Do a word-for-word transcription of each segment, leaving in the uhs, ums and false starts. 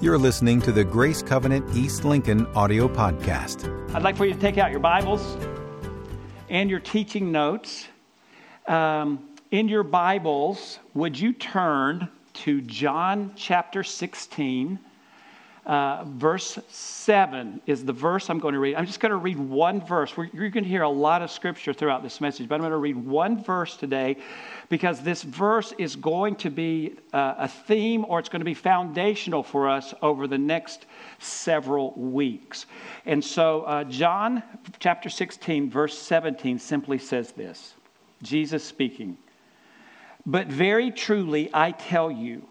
You're listening to the Grace Covenant East Lincoln Audio Podcast. I'd like for you to take out your Bibles and your teaching notes. Um, in your Bibles, would you turn to John chapter sixteen, uh, verse seven is the verse I'm going to read. I'm just going to read one verse. We're, you're going to hear a lot of scripture throughout this message, but I'm going to read one verse today because this verse is going to be uh, a theme, or it's going to be foundational for us over the next several weeks. And so uh, John chapter sixteen, verse seventeen simply says this, Jesus speaking. But very truly, I tell you,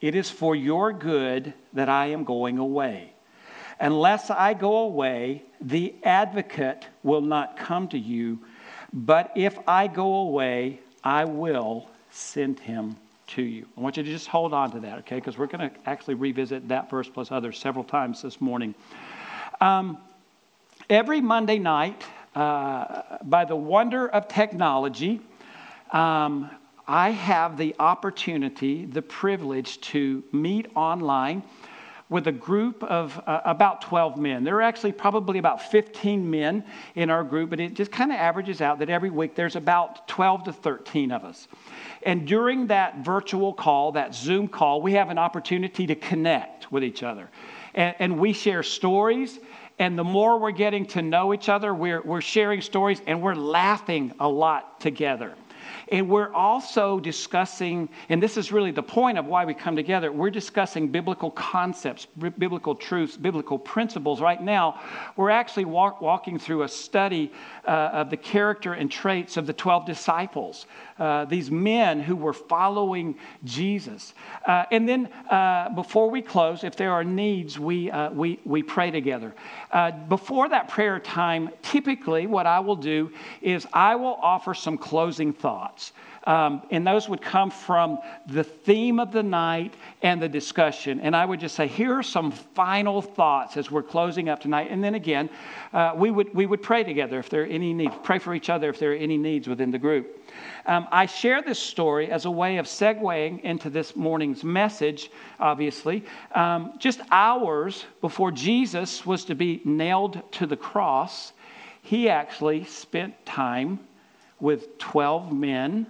it is for your good that I am going away. Unless I go away, the advocate will not come to you. But if I go away, I will send him to you. I want you to just hold on to that, okay? Because we're going to actually revisit that verse plus others several times this morning. Um, every Monday night, uh, by the wonder of technology, um, I have the opportunity, the privilege to meet online with a group of uh, about twelve men. There are actually probably about fifteen men in our group, but it just kind of averages out that every week there's about twelve to thirteen of us. And during that virtual call, that Zoom call, we have an opportunity to connect with each other. And, and we share stories. And the more we're getting to know each other, we're, we're sharing stories and we're laughing a lot together. And we're also discussing, and this is really the point of why we come together, we're discussing biblical concepts, b- biblical truths, biblical principles. Right now, we're actually walk, walking through a study uh, of the character and traits of the twelve disciples, uh, these men who were following Jesus. Uh, and then uh, before we close, if there are needs, we, uh, we, we pray together. Uh, before that prayer time, typically what I will do is I will offer some closing thoughts. Um, and those would come from the theme of the night and the discussion. And I would just say, here are some final thoughts as we're closing up tonight. And then again, uh, we would we would pray together if there are any needs. Pray for each other if there are any needs within the group. Um, I share this story as a way of segueing into this morning's message, obviously. Um, just hours before Jesus was to be nailed to the cross, he actually spent time with twelve men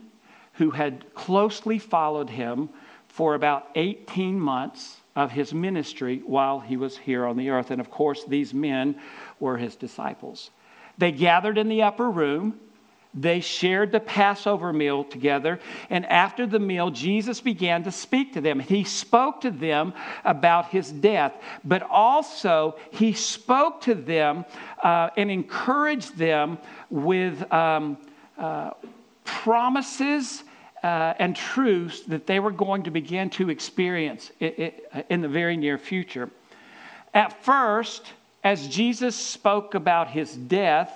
who had closely followed him for about eighteen months of his ministry while he was here on the earth. And of course, these men were his disciples. They gathered in the upper room. They shared the Passover meal together, and after the meal, Jesus began to speak to them. He spoke to them about his death, but also he spoke to them uh, and encouraged them with Um, Uh, promises uh, and truths that they were going to begin to experience it, it, in the very near future. At first, as Jesus spoke about his death,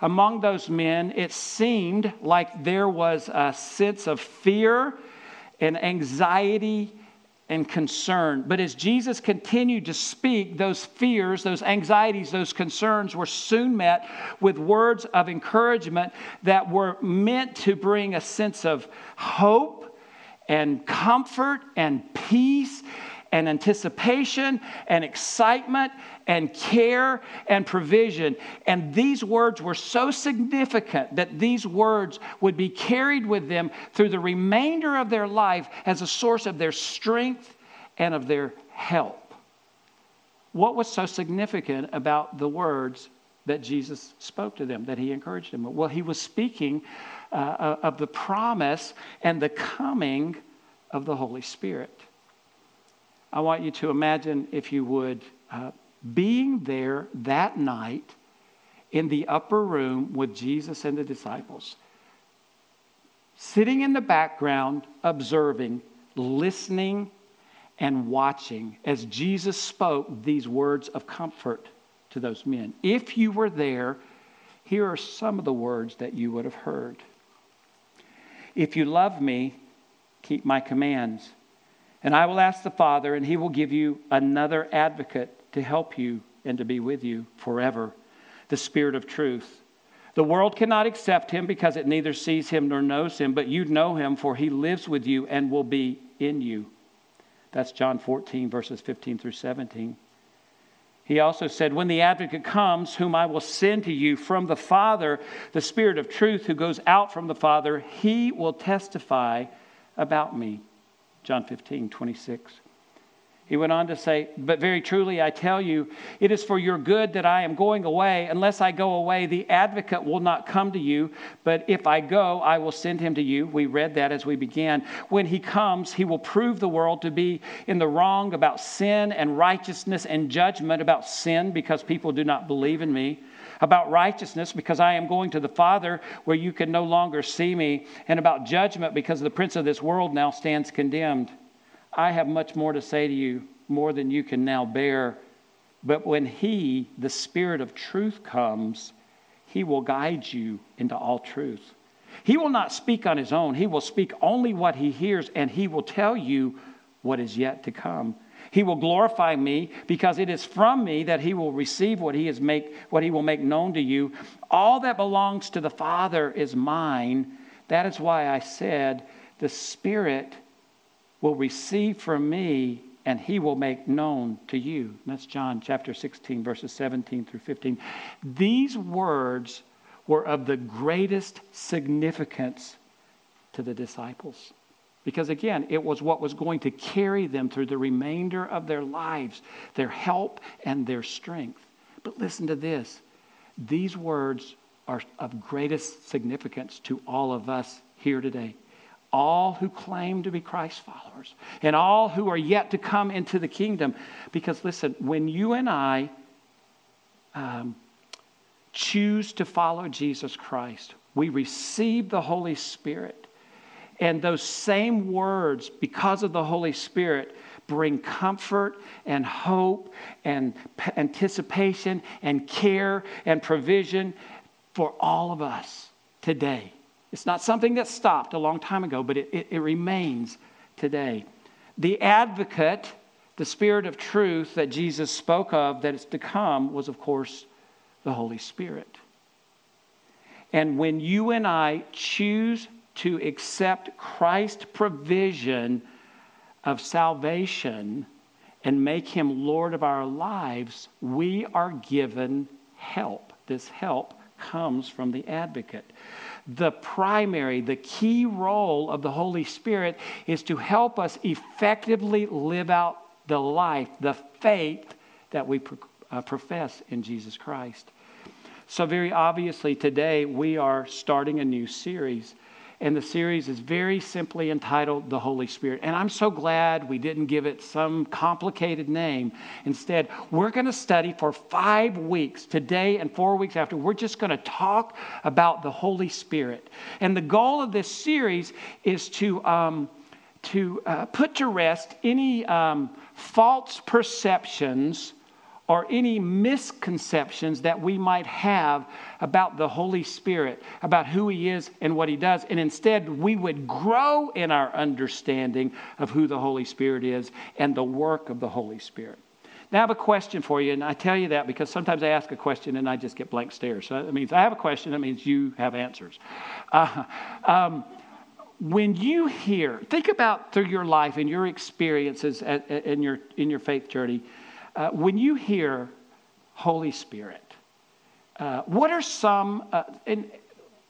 among those men, it seemed like there was a sense of fear and anxiety and concern. But as Jesus continued to speak, those fears, those anxieties, those concerns were soon met with words of encouragement that were meant to bring a sense of hope and comfort and peace and anticipation and excitement and care and provision. And these words were so significant that these words would be carried with them through the remainder of their life as a source of their strength and of their help. What was so significant about the words that Jesus spoke to them, that he encouraged them? Well, he was speaking uh, of the promise and the coming of the Holy Spirit. I want you to imagine, if you would, uh, being there that night in the upper room with Jesus and the disciples, sitting in the background, observing, listening, and watching as Jesus spoke these words of comfort to those men. If you were there, here are some of the words that you would have heard. If you love me, keep my commands. And I will ask the Father, and he will give you another advocate to help you and to be with you forever, the Spirit of truth. The world cannot accept him because it neither sees him nor knows him, but you know him, for he lives with you and will be in you. That's John fourteen, verses fifteen through seventeen. He also said, when the advocate comes, whom I will send to you from the Father, the Spirit of truth who goes out from the Father, he will testify about me. John fifteen, twenty-six. He went on to say, but very truly I tell you, it is for your good that I am going away. Unless I go away, the advocate will not come to you. But if I go, I will send him to you. We read that as we began. When he comes, he will prove the world to be in the wrong about sin and righteousness and judgment, about sin because people do not believe in me, about righteousness because I am going to the Father where you can no longer see me, and about judgment because the prince of this world now stands condemned. I have much more to say to you, more than you can now bear. But when he, the Spirit of truth, comes, he will guide you into all truth. He will not speak on his own. He will speak only what he hears, and he will tell you what is yet to come. He will glorify me, because it is from me that he will receive what he is make, what he will make known to you. All that belongs to the Father is mine. That is why I said the Spirit will receive from me, and he will make known to you. And that's John chapter sixteen, verses seventeen through fifteen. These words were of the greatest significance to the disciples, because again, it was what was going to carry them through the remainder of their lives, their help and their strength. But listen to this. These words are of greatest significance to all of us here today. All who claim to be Christ followers and all who are yet to come into the kingdom. Because listen, when you and I um, choose to follow Jesus Christ, we receive the Holy Spirit. And those same words, because of the Holy Spirit, bring comfort and hope and anticipation and care and provision for all of us today. It's not something that stopped a long time ago, but it, it, it remains today. The advocate, the Spirit of truth that Jesus spoke of, that is to come, was, of course, the Holy Spirit. And when you and I choose to accept Christ's provision of salvation and make him Lord of our lives, we are given help. This help comes from the advocate. The primary, the key role of the Holy Spirit is to help us effectively live out the life, the faith that we pro- uh, profess in Jesus Christ. So very obviously today we are starting a new series. And the series is very simply entitled The Holy Spirit. And I'm so glad we didn't give it some complicated name. Instead, we're going to study for five weeks, today and four weeks after. We're just going to talk about the Holy Spirit. And the goal of this series is to um, to uh, put to rest any um, false perceptions or any misconceptions that we might have about the Holy Spirit, about who he is and what he does. And instead, we would grow in our understanding of who the Holy Spirit is and the work of the Holy Spirit. Now, I have a question for you, and I tell you that because sometimes I ask a question and I just get blank stares. So that means I have a question, that means you have answers. Uh, um, when you hear, think about through your life and your experiences at, at, in your in your faith journey, Uh, when you hear Holy Spirit, uh, what are some uh, and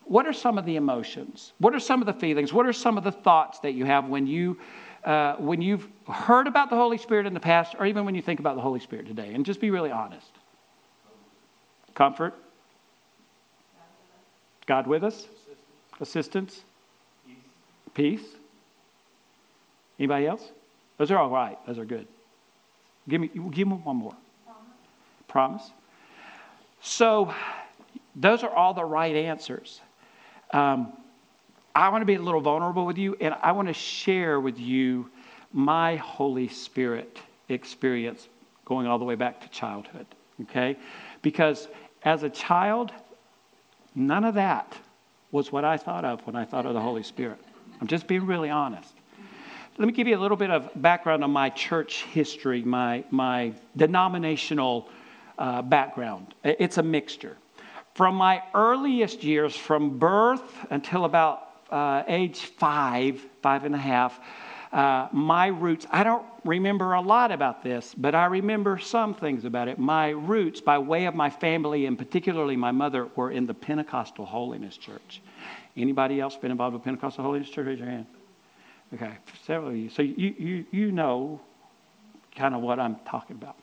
what are some of the emotions? What are some of the feelings? What are some of the thoughts that you have when you uh, when you've heard about the Holy Spirit in the past, or even when you think about the Holy Spirit today? And just be really honest. Comfort. God with us. Assistance. Peace. Anybody else? Those are all right. Those are good. Give me, give me one more. Promise. Promise. So those are all the right answers. Um, I want to be a little vulnerable with you, and I want to share with you my Holy Spirit experience going all the way back to childhood, okay? Because as a child, none of that was what I thought of when I thought of the Holy Spirit. I'm just being really honest. Let me give you a little bit of background on my church history, my my denominational uh, background. It's a mixture. From my earliest years, from birth until about uh, age five, five and a half, uh, my roots. I don't remember a lot about this, but I remember some things about it. My roots, by way of my family, and particularly my mother, were in the Pentecostal Holiness Church. Anybody else been involved with Pentecostal Holiness Church? Raise your hand. Okay, several of you. So you you you know kind of what I'm talking about.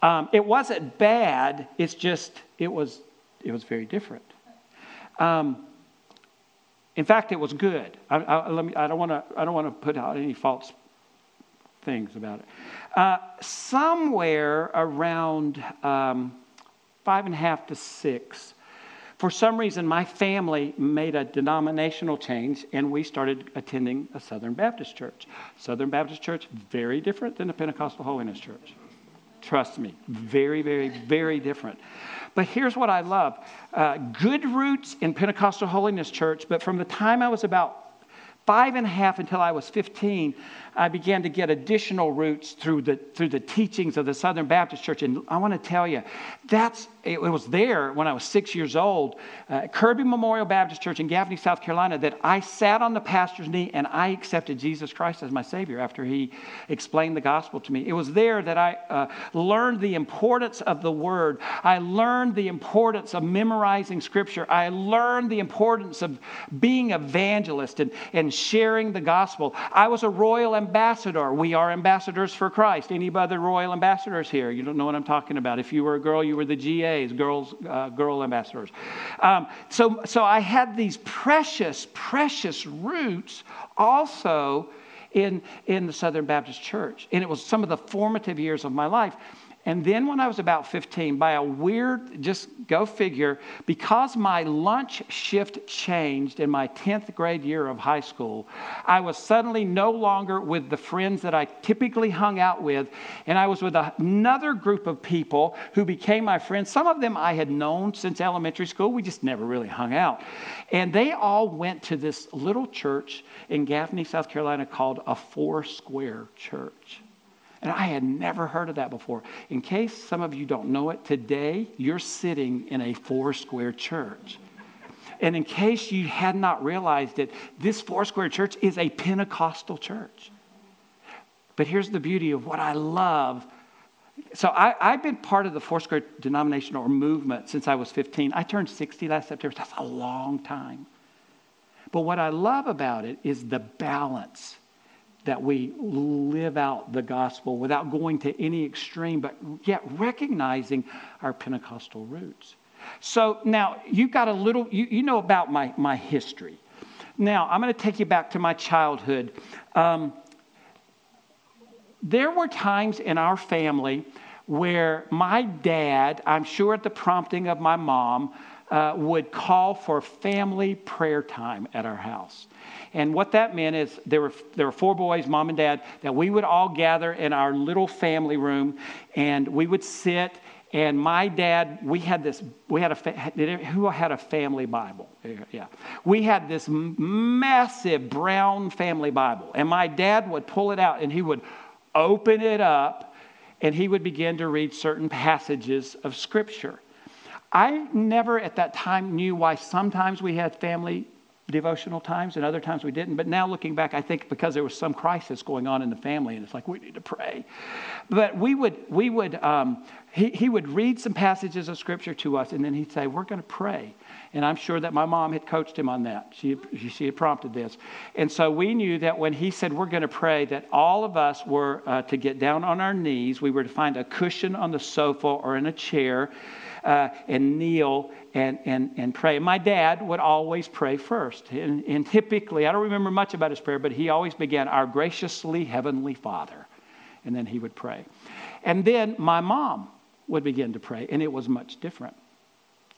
Um, it wasn't bad. It's just it was it was very different. Um, in fact, it was good. I, I, let me, I don't want to I don't want to put out any false things about it. Uh, somewhere around um, five and a half to six. For some reason, my family made a denominational change, and we started attending a Southern Baptist church. Southern Baptist church, very different than the Pentecostal Holiness Church. Trust me, very, very, very different. But here's what I love. Uh, good roots in Pentecostal Holiness Church, but from the time I was about five and a half until I was fifteen, I began to get additional roots through the through the teachings of the Southern Baptist Church. And I want to tell you, that's it, it was there when I was six years old, uh, Kirby Memorial Baptist Church in Gaffney, South Carolina, that I sat on the pastor's knee and I accepted Jesus Christ as my Savior after he explained the gospel to me. It was there that I uh, learned the importance of the Word. I learned the importance of memorizing Scripture. I learned the importance of being evangelist and, and sharing the gospel. I was a royal ambassador. Ambassador. We are ambassadors for Christ. Any other royal ambassadors here? You don't know what I'm talking about. If you were a girl, you were the G A's, girls, uh, girl ambassadors. Um, so, so I had these precious, precious roots also in in the Southern Baptist Church, and it was some of the formative years of my life. And then when I was about fifteen, by a weird, just go figure, because my lunch shift changed in my tenth grade year of high school, I was suddenly no longer with the friends that I typically hung out with, and I was with another group of people who became my friends. Some of them I had known since elementary school. We just never really hung out. And they all went to this little church in Gaffney, South Carolina called a Four Square Church. And I had never heard of that before. In case some of you don't know it, today you're sitting in a Four Square Church. And in case you had not realized it, this Four Square Church is a Pentecostal church. But here's the beauty of what I love. So I, I've been part of the Four Square denominational movement since I was fifteen. I turned sixty last September. That's a long time. But what I love about it is the balance that we live out the gospel without going to any extreme, but yet recognizing our Pentecostal roots. So now you've got a little, you, you know about my, my history. Now I'm going to take you back to my childhood. Um, there were times in our family where my dad, I'm sure at the prompting of my mom, Uh, would call for family prayer time at our house. And what that meant is there were there were four boys, mom and dad, that we would all gather in our little family room, and we would sit. And my dad, we had this, we had a, who had a family Bible? Yeah. We had this massive brown family Bible. And my dad would pull it out, and he would open it up, and he would begin to read certain passages of Scripture. I never at that time knew why sometimes we had family devotional times and other times we didn't. But now looking back, I think because there was some crisis going on in the family, and it's like, we need to pray. But we would, we would, um, he, he would read some passages of Scripture to us, and then he'd say, we're going to pray. And I'm sure that my mom had coached him on that. She, she had prompted this. And so we knew that when he said, we're going to pray, that all of us were uh, to get down on our knees. We were to find a cushion on the sofa or in a chair, Uh, and kneel and, and, and pray. And my dad would always pray first. And, and typically, I don't remember much about his prayer, but he always began, our graciously heavenly Father. And then he would pray. And then my mom would begin to pray, and it was much different.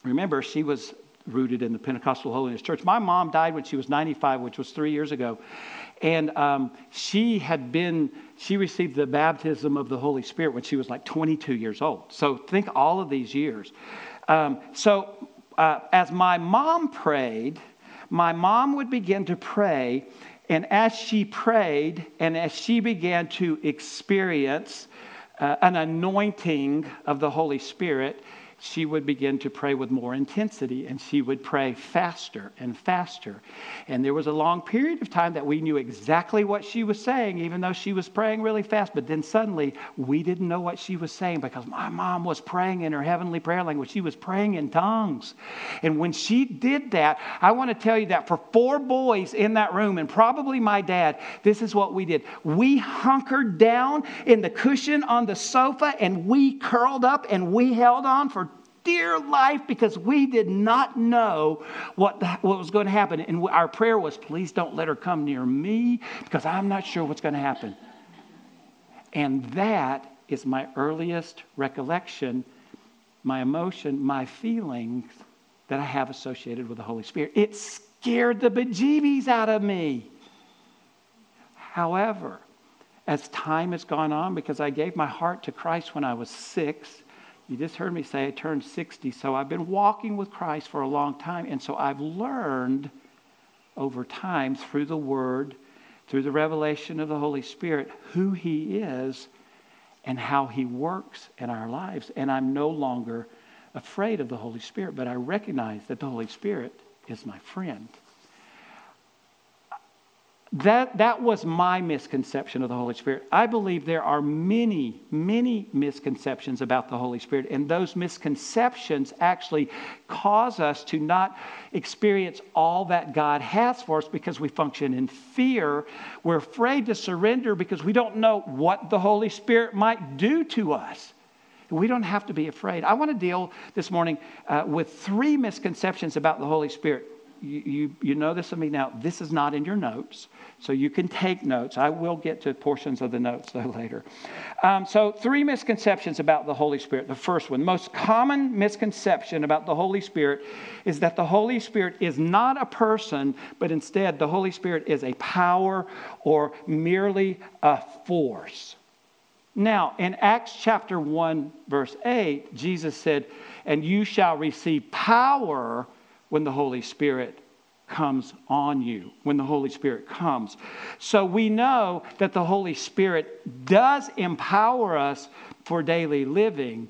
Remember, she was rooted in the Pentecostal Holiness Church. My mom died when she was ninety-five, which was three years ago. And um, she had been, she received the baptism of the Holy Spirit when she was like twenty-two years old. So think all of these years. Um, so uh, as my mom prayed, my mom would begin to pray. And as she prayed and as she began to experience uh, an anointing of the Holy Spirit, she would begin to pray with more intensity, and she would pray faster and faster. And there was a long period of time that we knew exactly what she was saying, even though she was praying really fast. But then suddenly, we didn't know what she was saying, because my mom was praying in her heavenly prayer language. She was praying in tongues. And when she did that, I want to tell you that for four boys in that room, and probably my dad, this is what we did. We hunkered down in the cushion on the sofa, and we curled up, and we held on for dear life, because we did not know what the, what was going to happen. And our prayer was, please don't let her come near me, because I'm not sure what's going to happen. And that is my earliest recollection, my emotion, my feelings that I have associated with the Holy Spirit. It scared the bejeebies out of me. However, as time has gone on, because I gave my heart to Christ when I was six, you just heard me say I turned sixty, so I've been walking with Christ for a long time. And so I've learned over time through the Word, through the revelation of the Holy Spirit, who He is and how He works in our lives. And I'm no longer afraid of the Holy Spirit, but I recognize that the Holy Spirit is my friend. That that was my misconception of the Holy Spirit. I believe there are many, many misconceptions about the Holy Spirit. And those misconceptions actually cause us to not experience all that God has for us, because we function in fear. We're afraid to surrender because we don't know what the Holy Spirit might do to us. We don't have to be afraid. I want to deal this morning uh, with three misconceptions about the Holy Spirit. You, you you know this of me now. This is not in your notes, so you can take notes. I will get to portions of the notes though later. Um, so three misconceptions about the Holy Spirit. The first one, most common misconception about the Holy Spirit is that the Holy Spirit is not a person, but instead the Holy Spirit is a power or merely a force. Now, in Acts chapter one, verse eight, Jesus said, "And you shall receive power when the Holy Spirit comes on you." When the Holy Spirit comes. So we know that the Holy Spirit does empower us for daily living,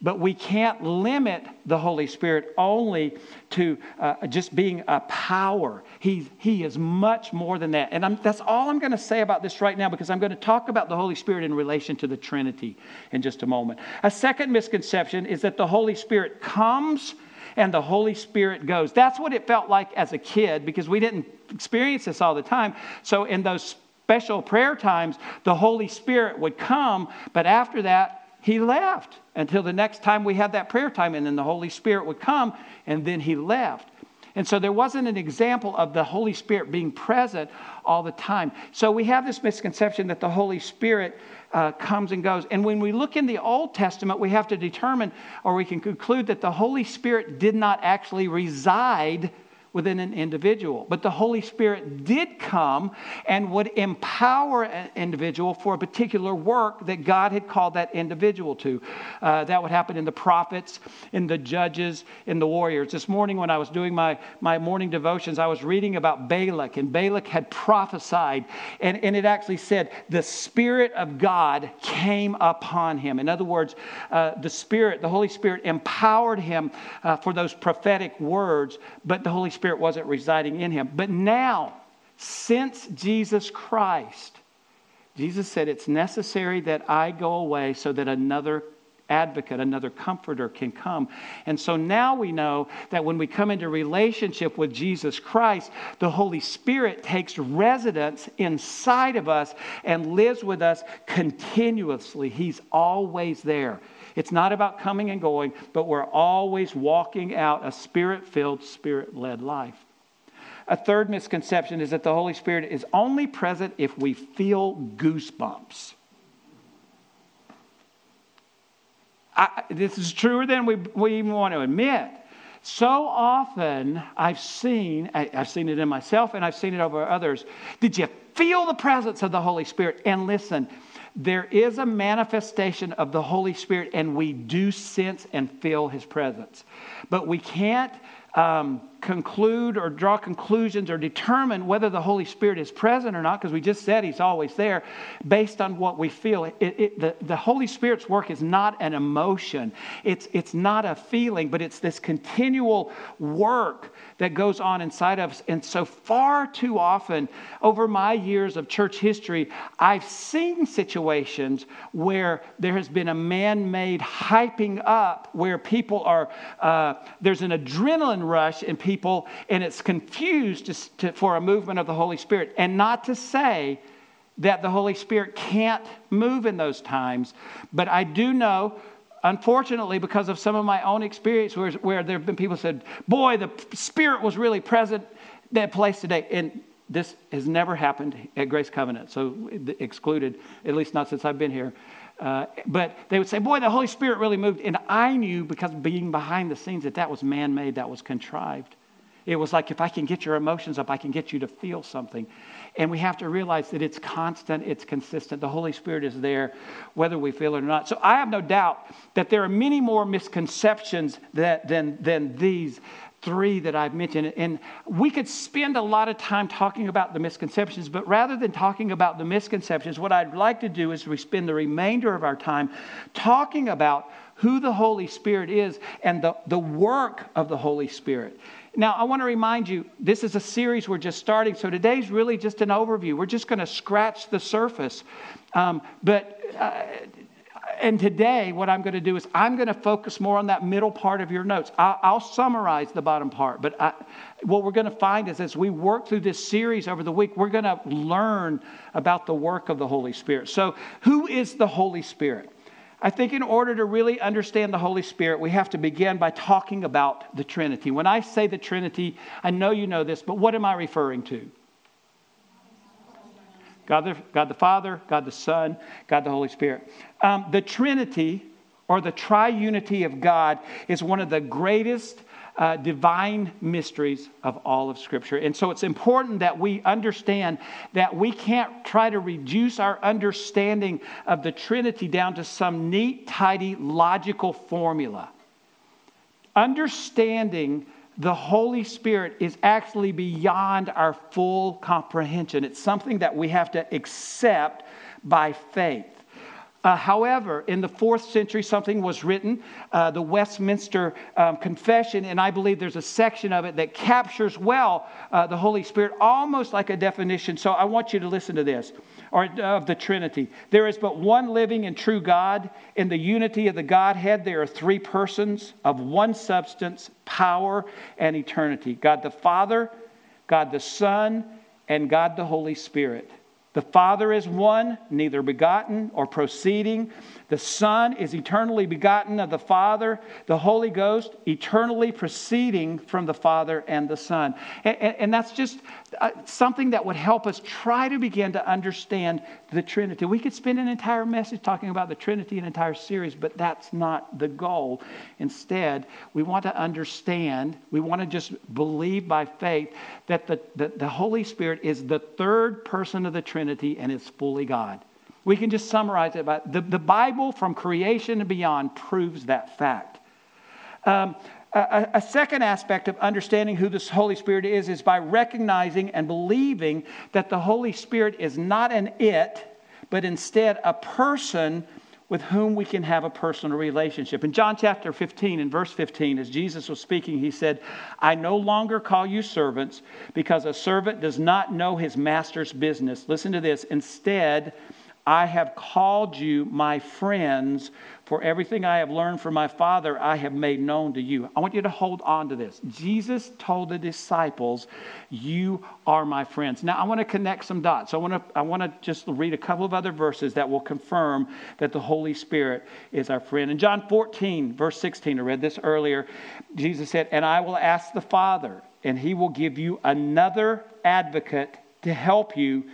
but we can't limit the Holy Spirit only to uh, just being a power. He, he is much more than that. And I'm, that's all I'm going to say about this right now, because I'm going to talk about the Holy Spirit in relation to the Trinity in just a moment. A second misconception is that the Holy Spirit comes and the Holy Spirit goes. That's what it felt like as a kid, because we didn't experience this all the time. So in those special prayer times, the Holy Spirit would come, but after that, He left until the next time we had that prayer time, and then the Holy Spirit would come, and then He left. And so there wasn't an example of the Holy Spirit being present all the time. So we have this misconception that the Holy Spirit uh, comes and goes. And when we look in the Old Testament, we have to determine, or we can conclude, that the Holy Spirit did not actually reside within an individual. But the Holy Spirit did come and would empower an individual for a particular work that God had called that individual to. Uh, that would happen in the prophets, in the judges, in the warriors. This morning when I was doing my, my morning devotions, I was reading about Balak. And Balak had prophesied. And, and it actually said, the Spirit of God came upon him. In other words, uh, the Spirit, the Holy Spirit empowered him uh, for those prophetic words. But the Holy Spirit Spirit wasn't residing in him. But now, since Jesus Christ, Jesus said, it's necessary that I go away so that another advocate, another comforter can come. And so now we know that when we come into relationship with Jesus Christ, the Holy Spirit takes residence inside of us and lives with us continuously. He's always there. It's not about coming and going, but we're always walking out a Spirit-filled, Spirit-led life. A third misconception is that the Holy Spirit is only present if we feel goosebumps. I, this is truer than we, we even want to admit. So often I've seen, I, I've seen it in myself and I've seen it over others. Did you feel the presence of the Holy Spirit? And listen, there is a manifestation of the Holy Spirit, and we do sense and feel His presence. But we can't um, conclude or draw conclusions or determine whether the Holy Spirit is present or not, because we just said He's always there, based on what we feel. It, it, the, the Holy Spirit's work is not an emotion. It's, it's not a feeling, but it's this continual work that goes on inside of us. And so far too often, over my years of church history, I've seen situations where there has been a man-made hyping up, where people are, uh, there's an adrenaline rush in people, and it's confused to, to, for a movement of the Holy Spirit. And not to say that the Holy Spirit can't move in those times, but I do know, unfortunately, because of some of my own experience where, where there have been people said, boy, the Spirit was really present that place today. And this has never happened at Grace Covenant, so excluded, at least not since I've been here. Uh, but they would say, boy, the Holy Spirit really moved. And I knew, because being behind the scenes, that that was man-made, that was contrived. It was like, if I can get your emotions up, I can get you to feel something. And we have to realize that it's constant, it's consistent. The Holy Spirit is there, whether we feel it or not. So I have no doubt that there are many more misconceptions that, than, than these three that I've mentioned. And we could spend a lot of time talking about the misconceptions, but rather than talking about the misconceptions, what I'd like to do is we spend the remainder of our time talking about who the Holy Spirit is and the, the work of the Holy Spirit. Now, I want to remind you, this is a series we're just starting, so today's really just an overview. We're just going to scratch the surface. Um, but... Uh, And today, what I'm going to do is I'm going to focus more on that middle part of your notes. I'll, I'll summarize the bottom part. But I, what we're going to find is, as we work through this series over the week, we're going to learn about the work of the Holy Spirit. So who is the Holy Spirit? I think in order to really understand the Holy Spirit, we have to begin by talking about the Trinity. When I say the Trinity, I know you know this, but what am I referring to? God the, God the Father, God the Son, God the Holy Spirit. Um, the Trinity, or the triunity of God, is one of the greatest uh, divine mysteries of all of Scripture. And so it's important that we understand that we can't try to reduce our understanding of the Trinity down to some neat, tidy, logical formula. Understanding the Holy Spirit is actually beyond our full comprehension. It's something that we have to accept by faith. Uh, however, in the fourth century, something was written, uh, the Westminster um, Confession, and I believe there's a section of it that captures well uh, the Holy Spirit, almost like a definition. So I want you to listen to this, or uh, of the Trinity. There is but one living and true God. In the unity of the Godhead, there are three persons of one substance, power, and eternity. God the Father, God the Son, and God the Holy Spirit. The Father is one, neither begotten or proceeding. The Son is eternally begotten of the Father. The Holy Ghost, eternally proceeding from the Father and the Son. And, and, and that's just uh, something that would help us try to begin to understand the Trinity. We could spend an entire message talking about the Trinity, an entire series, but that's not the goal. Instead, we want to understand, we want to just believe by faith that the, the, the Holy Spirit is the third person of the Trinity. And is fully God. We can just summarize it by the, the Bible from creation and beyond proves that fact. Um, a, a second aspect of understanding who this Holy Spirit is is by recognizing and believing that the Holy Spirit is not an it, but instead a person with whom we can have a personal relationship. In John chapter fifteen, in verse fifteen, as Jesus was speaking, he said, I no longer call you servants, because a servant does not know his master's business. Listen to this. Instead, I have called you my friends, for everything I have learned from my Father, I have made known to you. I want you to hold on to this. Jesus told the disciples, you are my friends. Now, I want to connect some dots. I want to, I want to just read a couple of other verses that will confirm that the Holy Spirit is our friend. In John fourteen, verse sixteen, I read this earlier. Jesus said, and I will ask the Father, and he will give you another advocate to help you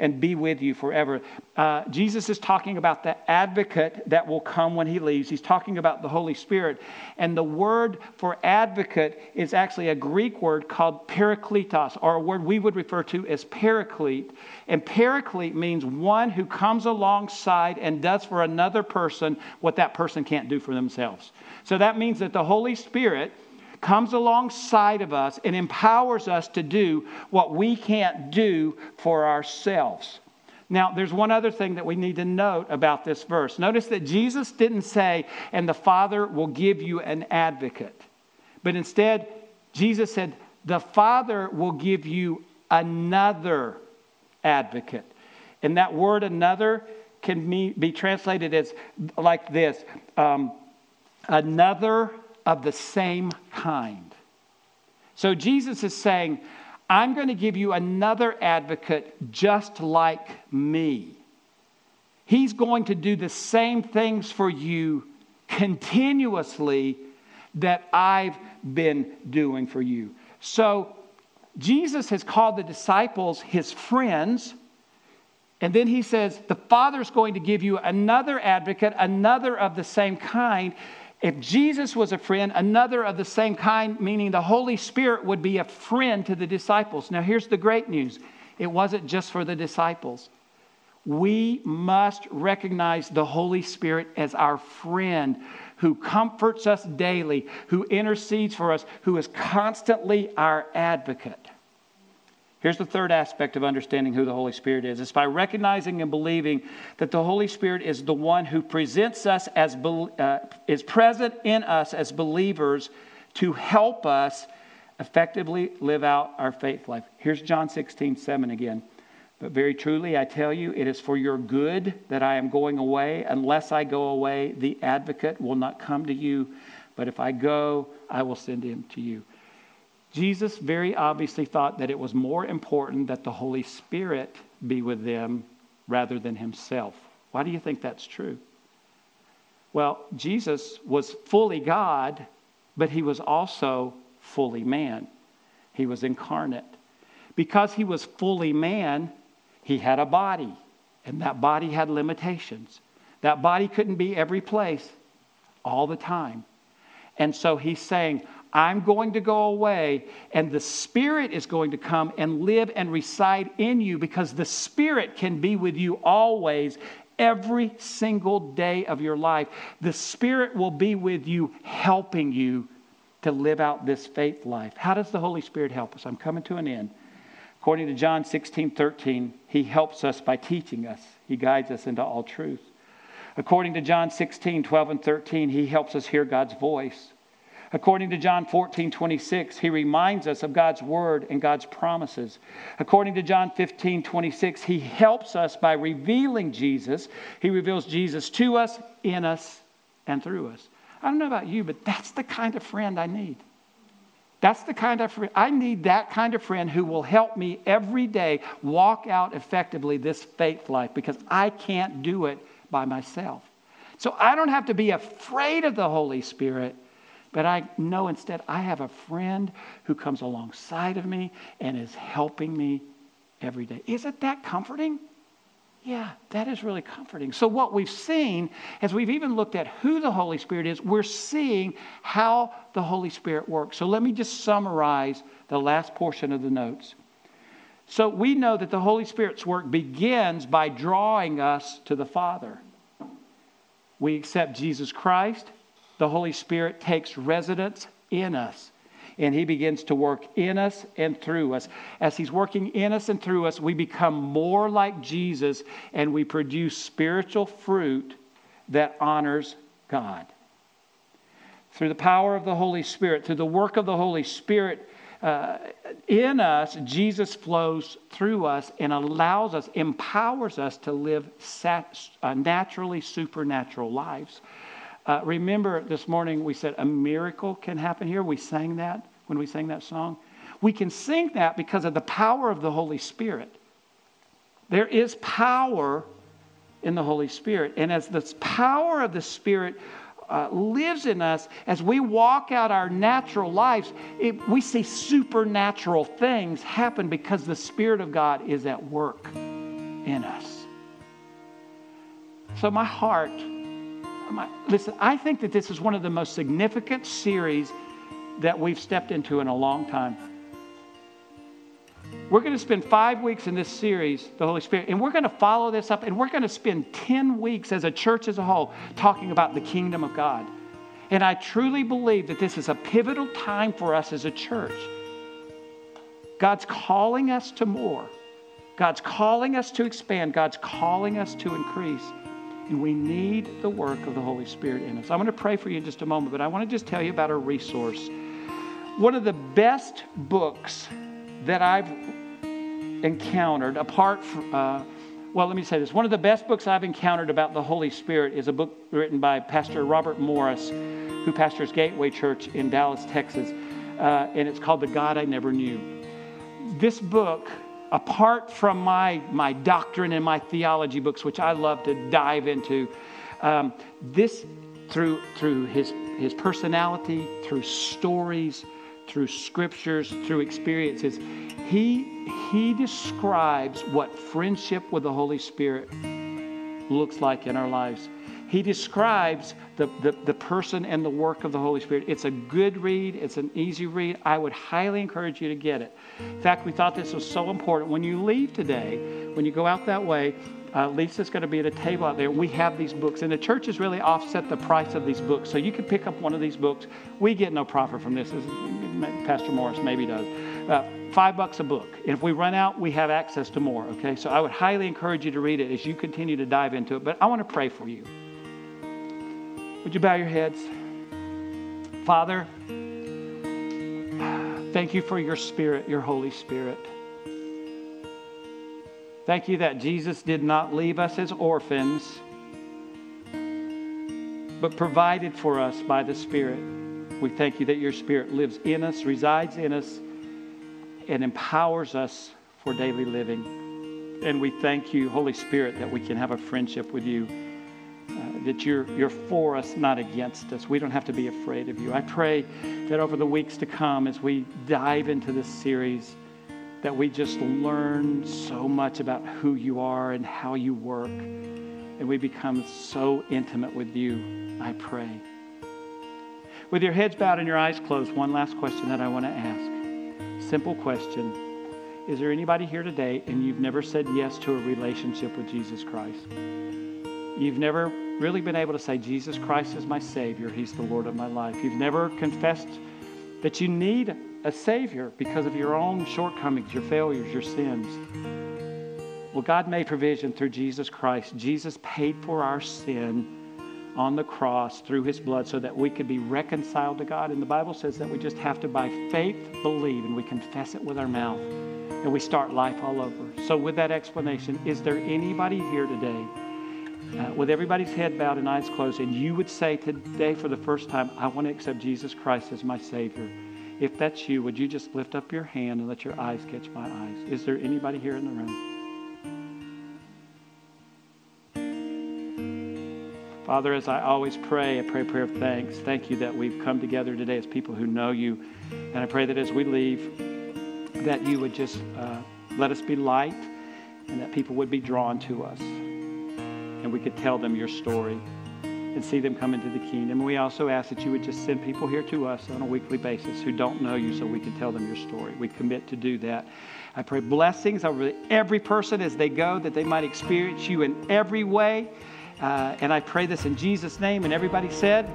and be with you forever. Uh, Jesus is talking about the advocate that will come when he leaves. He's talking about the Holy Spirit. And the word for advocate is actually a Greek word called parakletos, or a word we would refer to as paraclete. And paraclete means one who comes alongside and does for another person what that person can't do for themselves. So that means that the Holy Spirit comes alongside of us and empowers us to do what we can't do for ourselves. Now, there's one other thing that we need to note about this verse. Notice that Jesus didn't say, and the Father will give you an advocate. But instead, Jesus said, the Father will give you another advocate. And that word another can be, be translated as like this. Um, another of the same kind. So Jesus is saying, I'm going to give you another advocate just like me. He's going to do the same things for you continuously that I've been doing for you. So Jesus has called the disciples his friends. And then he says, the Father's going to give you another advocate, another of the same kind. If Jesus was a friend, another of the same kind, meaning the Holy Spirit would be a friend to the disciples. Now, here's the great news. It wasn't just for the disciples. We must recognize the Holy Spirit as our friend who comforts us daily, who intercedes for us, who is constantly our advocate. Here's the third aspect of understanding who the Holy Spirit is. It's by recognizing and believing that the Holy Spirit is the one who presents us as uh, is present in us as believers to help us effectively live out our faith life. Here's John sixteen seven again. But very truly I tell you, it is for your good that I am going away. Unless I go away, the advocate will not come to you. But if I go, I will send him to you. Jesus very obviously thought that it was more important that the Holy Spirit be with them rather than himself. Why do you think that's true? Well, Jesus was fully God, but he was also fully man. He was incarnate. Because he was fully man, he had a body, and that body had limitations. That body couldn't be every place all the time. And so he's saying, I'm going to go away, and the Spirit is going to come and live and reside in you, because the Spirit can be with you always, every single day of your life. The Spirit will be with you, helping you to live out this faith life. How does the Holy Spirit help us? I'm coming to an end. According to John sixteen thirteen, he helps us by teaching us. He guides us into all truth. According to John sixteen twelve and thirteen, he helps us hear God's voice. According to John fourteen twenty-six, he reminds us of God's word and God's promises. According to John fifteen twenty-six, he helps us by revealing Jesus. He reveals Jesus to us, in us, and through us. I don't know about you, but that's the kind of friend I need. That's the kind of friend I need, that kind of friend who will help me every day walk out effectively this faith life, because I can't do it by myself. So I don't have to be afraid of the Holy Spirit. But I know instead I have a friend who comes alongside of me and is helping me every day. Isn't that comforting? Yeah, that is really comforting. So what we've seen, as we've even looked at who the Holy Spirit is, we're seeing how the Holy Spirit works. So let me just summarize the last portion of the notes. So we know that the Holy Spirit's work begins by drawing us to the Father. We accept Jesus Christ. The Holy Spirit takes residence in us, and he begins to work in us and through us. As he's working in us and through us, we become more like Jesus, and we produce spiritual fruit that honors God. Through the power of the Holy Spirit, through the work of the Holy Spirit uh, in us, Jesus flows through us and allows us, empowers us to live sat- uh, naturally supernatural lives. Uh, remember this morning we said a miracle can happen here. We sang that when we sang that song. We can sing that because of the power of the Holy Spirit. There is power in the Holy Spirit. And as the power of the Spirit uh, lives in us, as we walk out our natural lives, it, we see supernatural things happen because the Spirit of God is at work in us. So my heart... Listen, I think that this is one of the most significant series that we've stepped into in a long time. We're going to spend five weeks in this series, the Holy Spirit, and we're going to follow this up, and we're going to spend ten weeks as a church as a whole talking about the kingdom of God. And I truly believe that this is a pivotal time for us as a church. God's calling us to more. God's calling us to expand. God's calling us to increase. And we need the work of the Holy Spirit in us. I'm going to pray for you in just a moment, but I want to just tell you about a resource. One of the best books that I've encountered, apart from, uh, well, let me say this. One of the best books I've encountered about the Holy Spirit is a book written by Pastor Robert Morris, who pastors Gateway Church in Dallas, Texas. Uh, and it's called The God I Never Knew. This book, apart from my, my doctrine and my theology books, which I love to dive into, um, this through through his his personality, through stories, through scriptures, through experiences, he he describes what friendship with the Holy Spirit looks like in our lives. He describes the, the, the person and the work of the Holy Spirit. It's a good read. It's an easy read. I would highly encourage you to get it. In fact, we thought this was so important. When you leave today, when you go out that way, uh, Lisa's going to be at a table out there. We have these books. And the church has really offset the price of these books. So you can pick up one of these books. We get no profit from this. This is, Pastor Morris maybe does. Uh, five bucks a book. And if we run out, we have access to more. Okay, so I would highly encourage you to read it as you continue to dive into it. But I want to pray for you. Would you bow your heads? Father, thank you for your Spirit, your Holy Spirit. Thank you that Jesus did not leave us as orphans, but provided for us by the Spirit. We thank you that your Spirit lives in us, resides in us, and empowers us for daily living. And we thank you, Holy Spirit, that we can have a friendship with you. That you're, you're for us, not against us. We don't have to be afraid of you. I pray that over the weeks to come, as we dive into this series, that we just learn so much about who you are and how you work, and we become so intimate with you, I pray. With your heads bowed and your eyes closed, one last question that I want to ask. Simple question. Is there anybody here today and you've never said yes to a relationship with Jesus Christ? You've never really been able to say, Jesus Christ is my Savior. He's the Lord of my life. You've never confessed that you need a Savior because of your own shortcomings, your failures, your sins. Well, God made provision through Jesus Christ. Jesus paid for our sin on the cross through his blood so that we could be reconciled to God. And the Bible says that we just have to, by faith, believe, and we confess it with our mouth, and we start life all over. So with that explanation, is there anybody here today Uh, with everybody's head bowed and eyes closed, and you would say today for the first time, I want to accept Jesus Christ as my Savior? If that's you, would you just lift up your hand and let your eyes catch my eyes? Is there anybody here in the room? Father, as I always pray, I pray a prayer of thanks. Thank you that we've come together today as people who know you. And I pray that as we leave, that you would just uh, let us be light, and that people would be drawn to us, and we could tell them your story and see them come into the kingdom. And we also ask that you would just send people here to us on a weekly basis who don't know you so we can tell them your story. We commit to do that. I pray blessings over every person as they go, that they might experience you in every way. Uh, and I pray this in Jesus' name. And everybody said,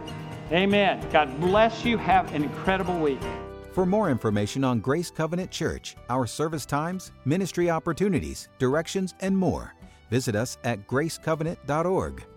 amen. God bless you. Have an incredible week. For more information on Grace Covenant Church, our service times, ministry opportunities, directions, and more, visit us at grace covenant dot org.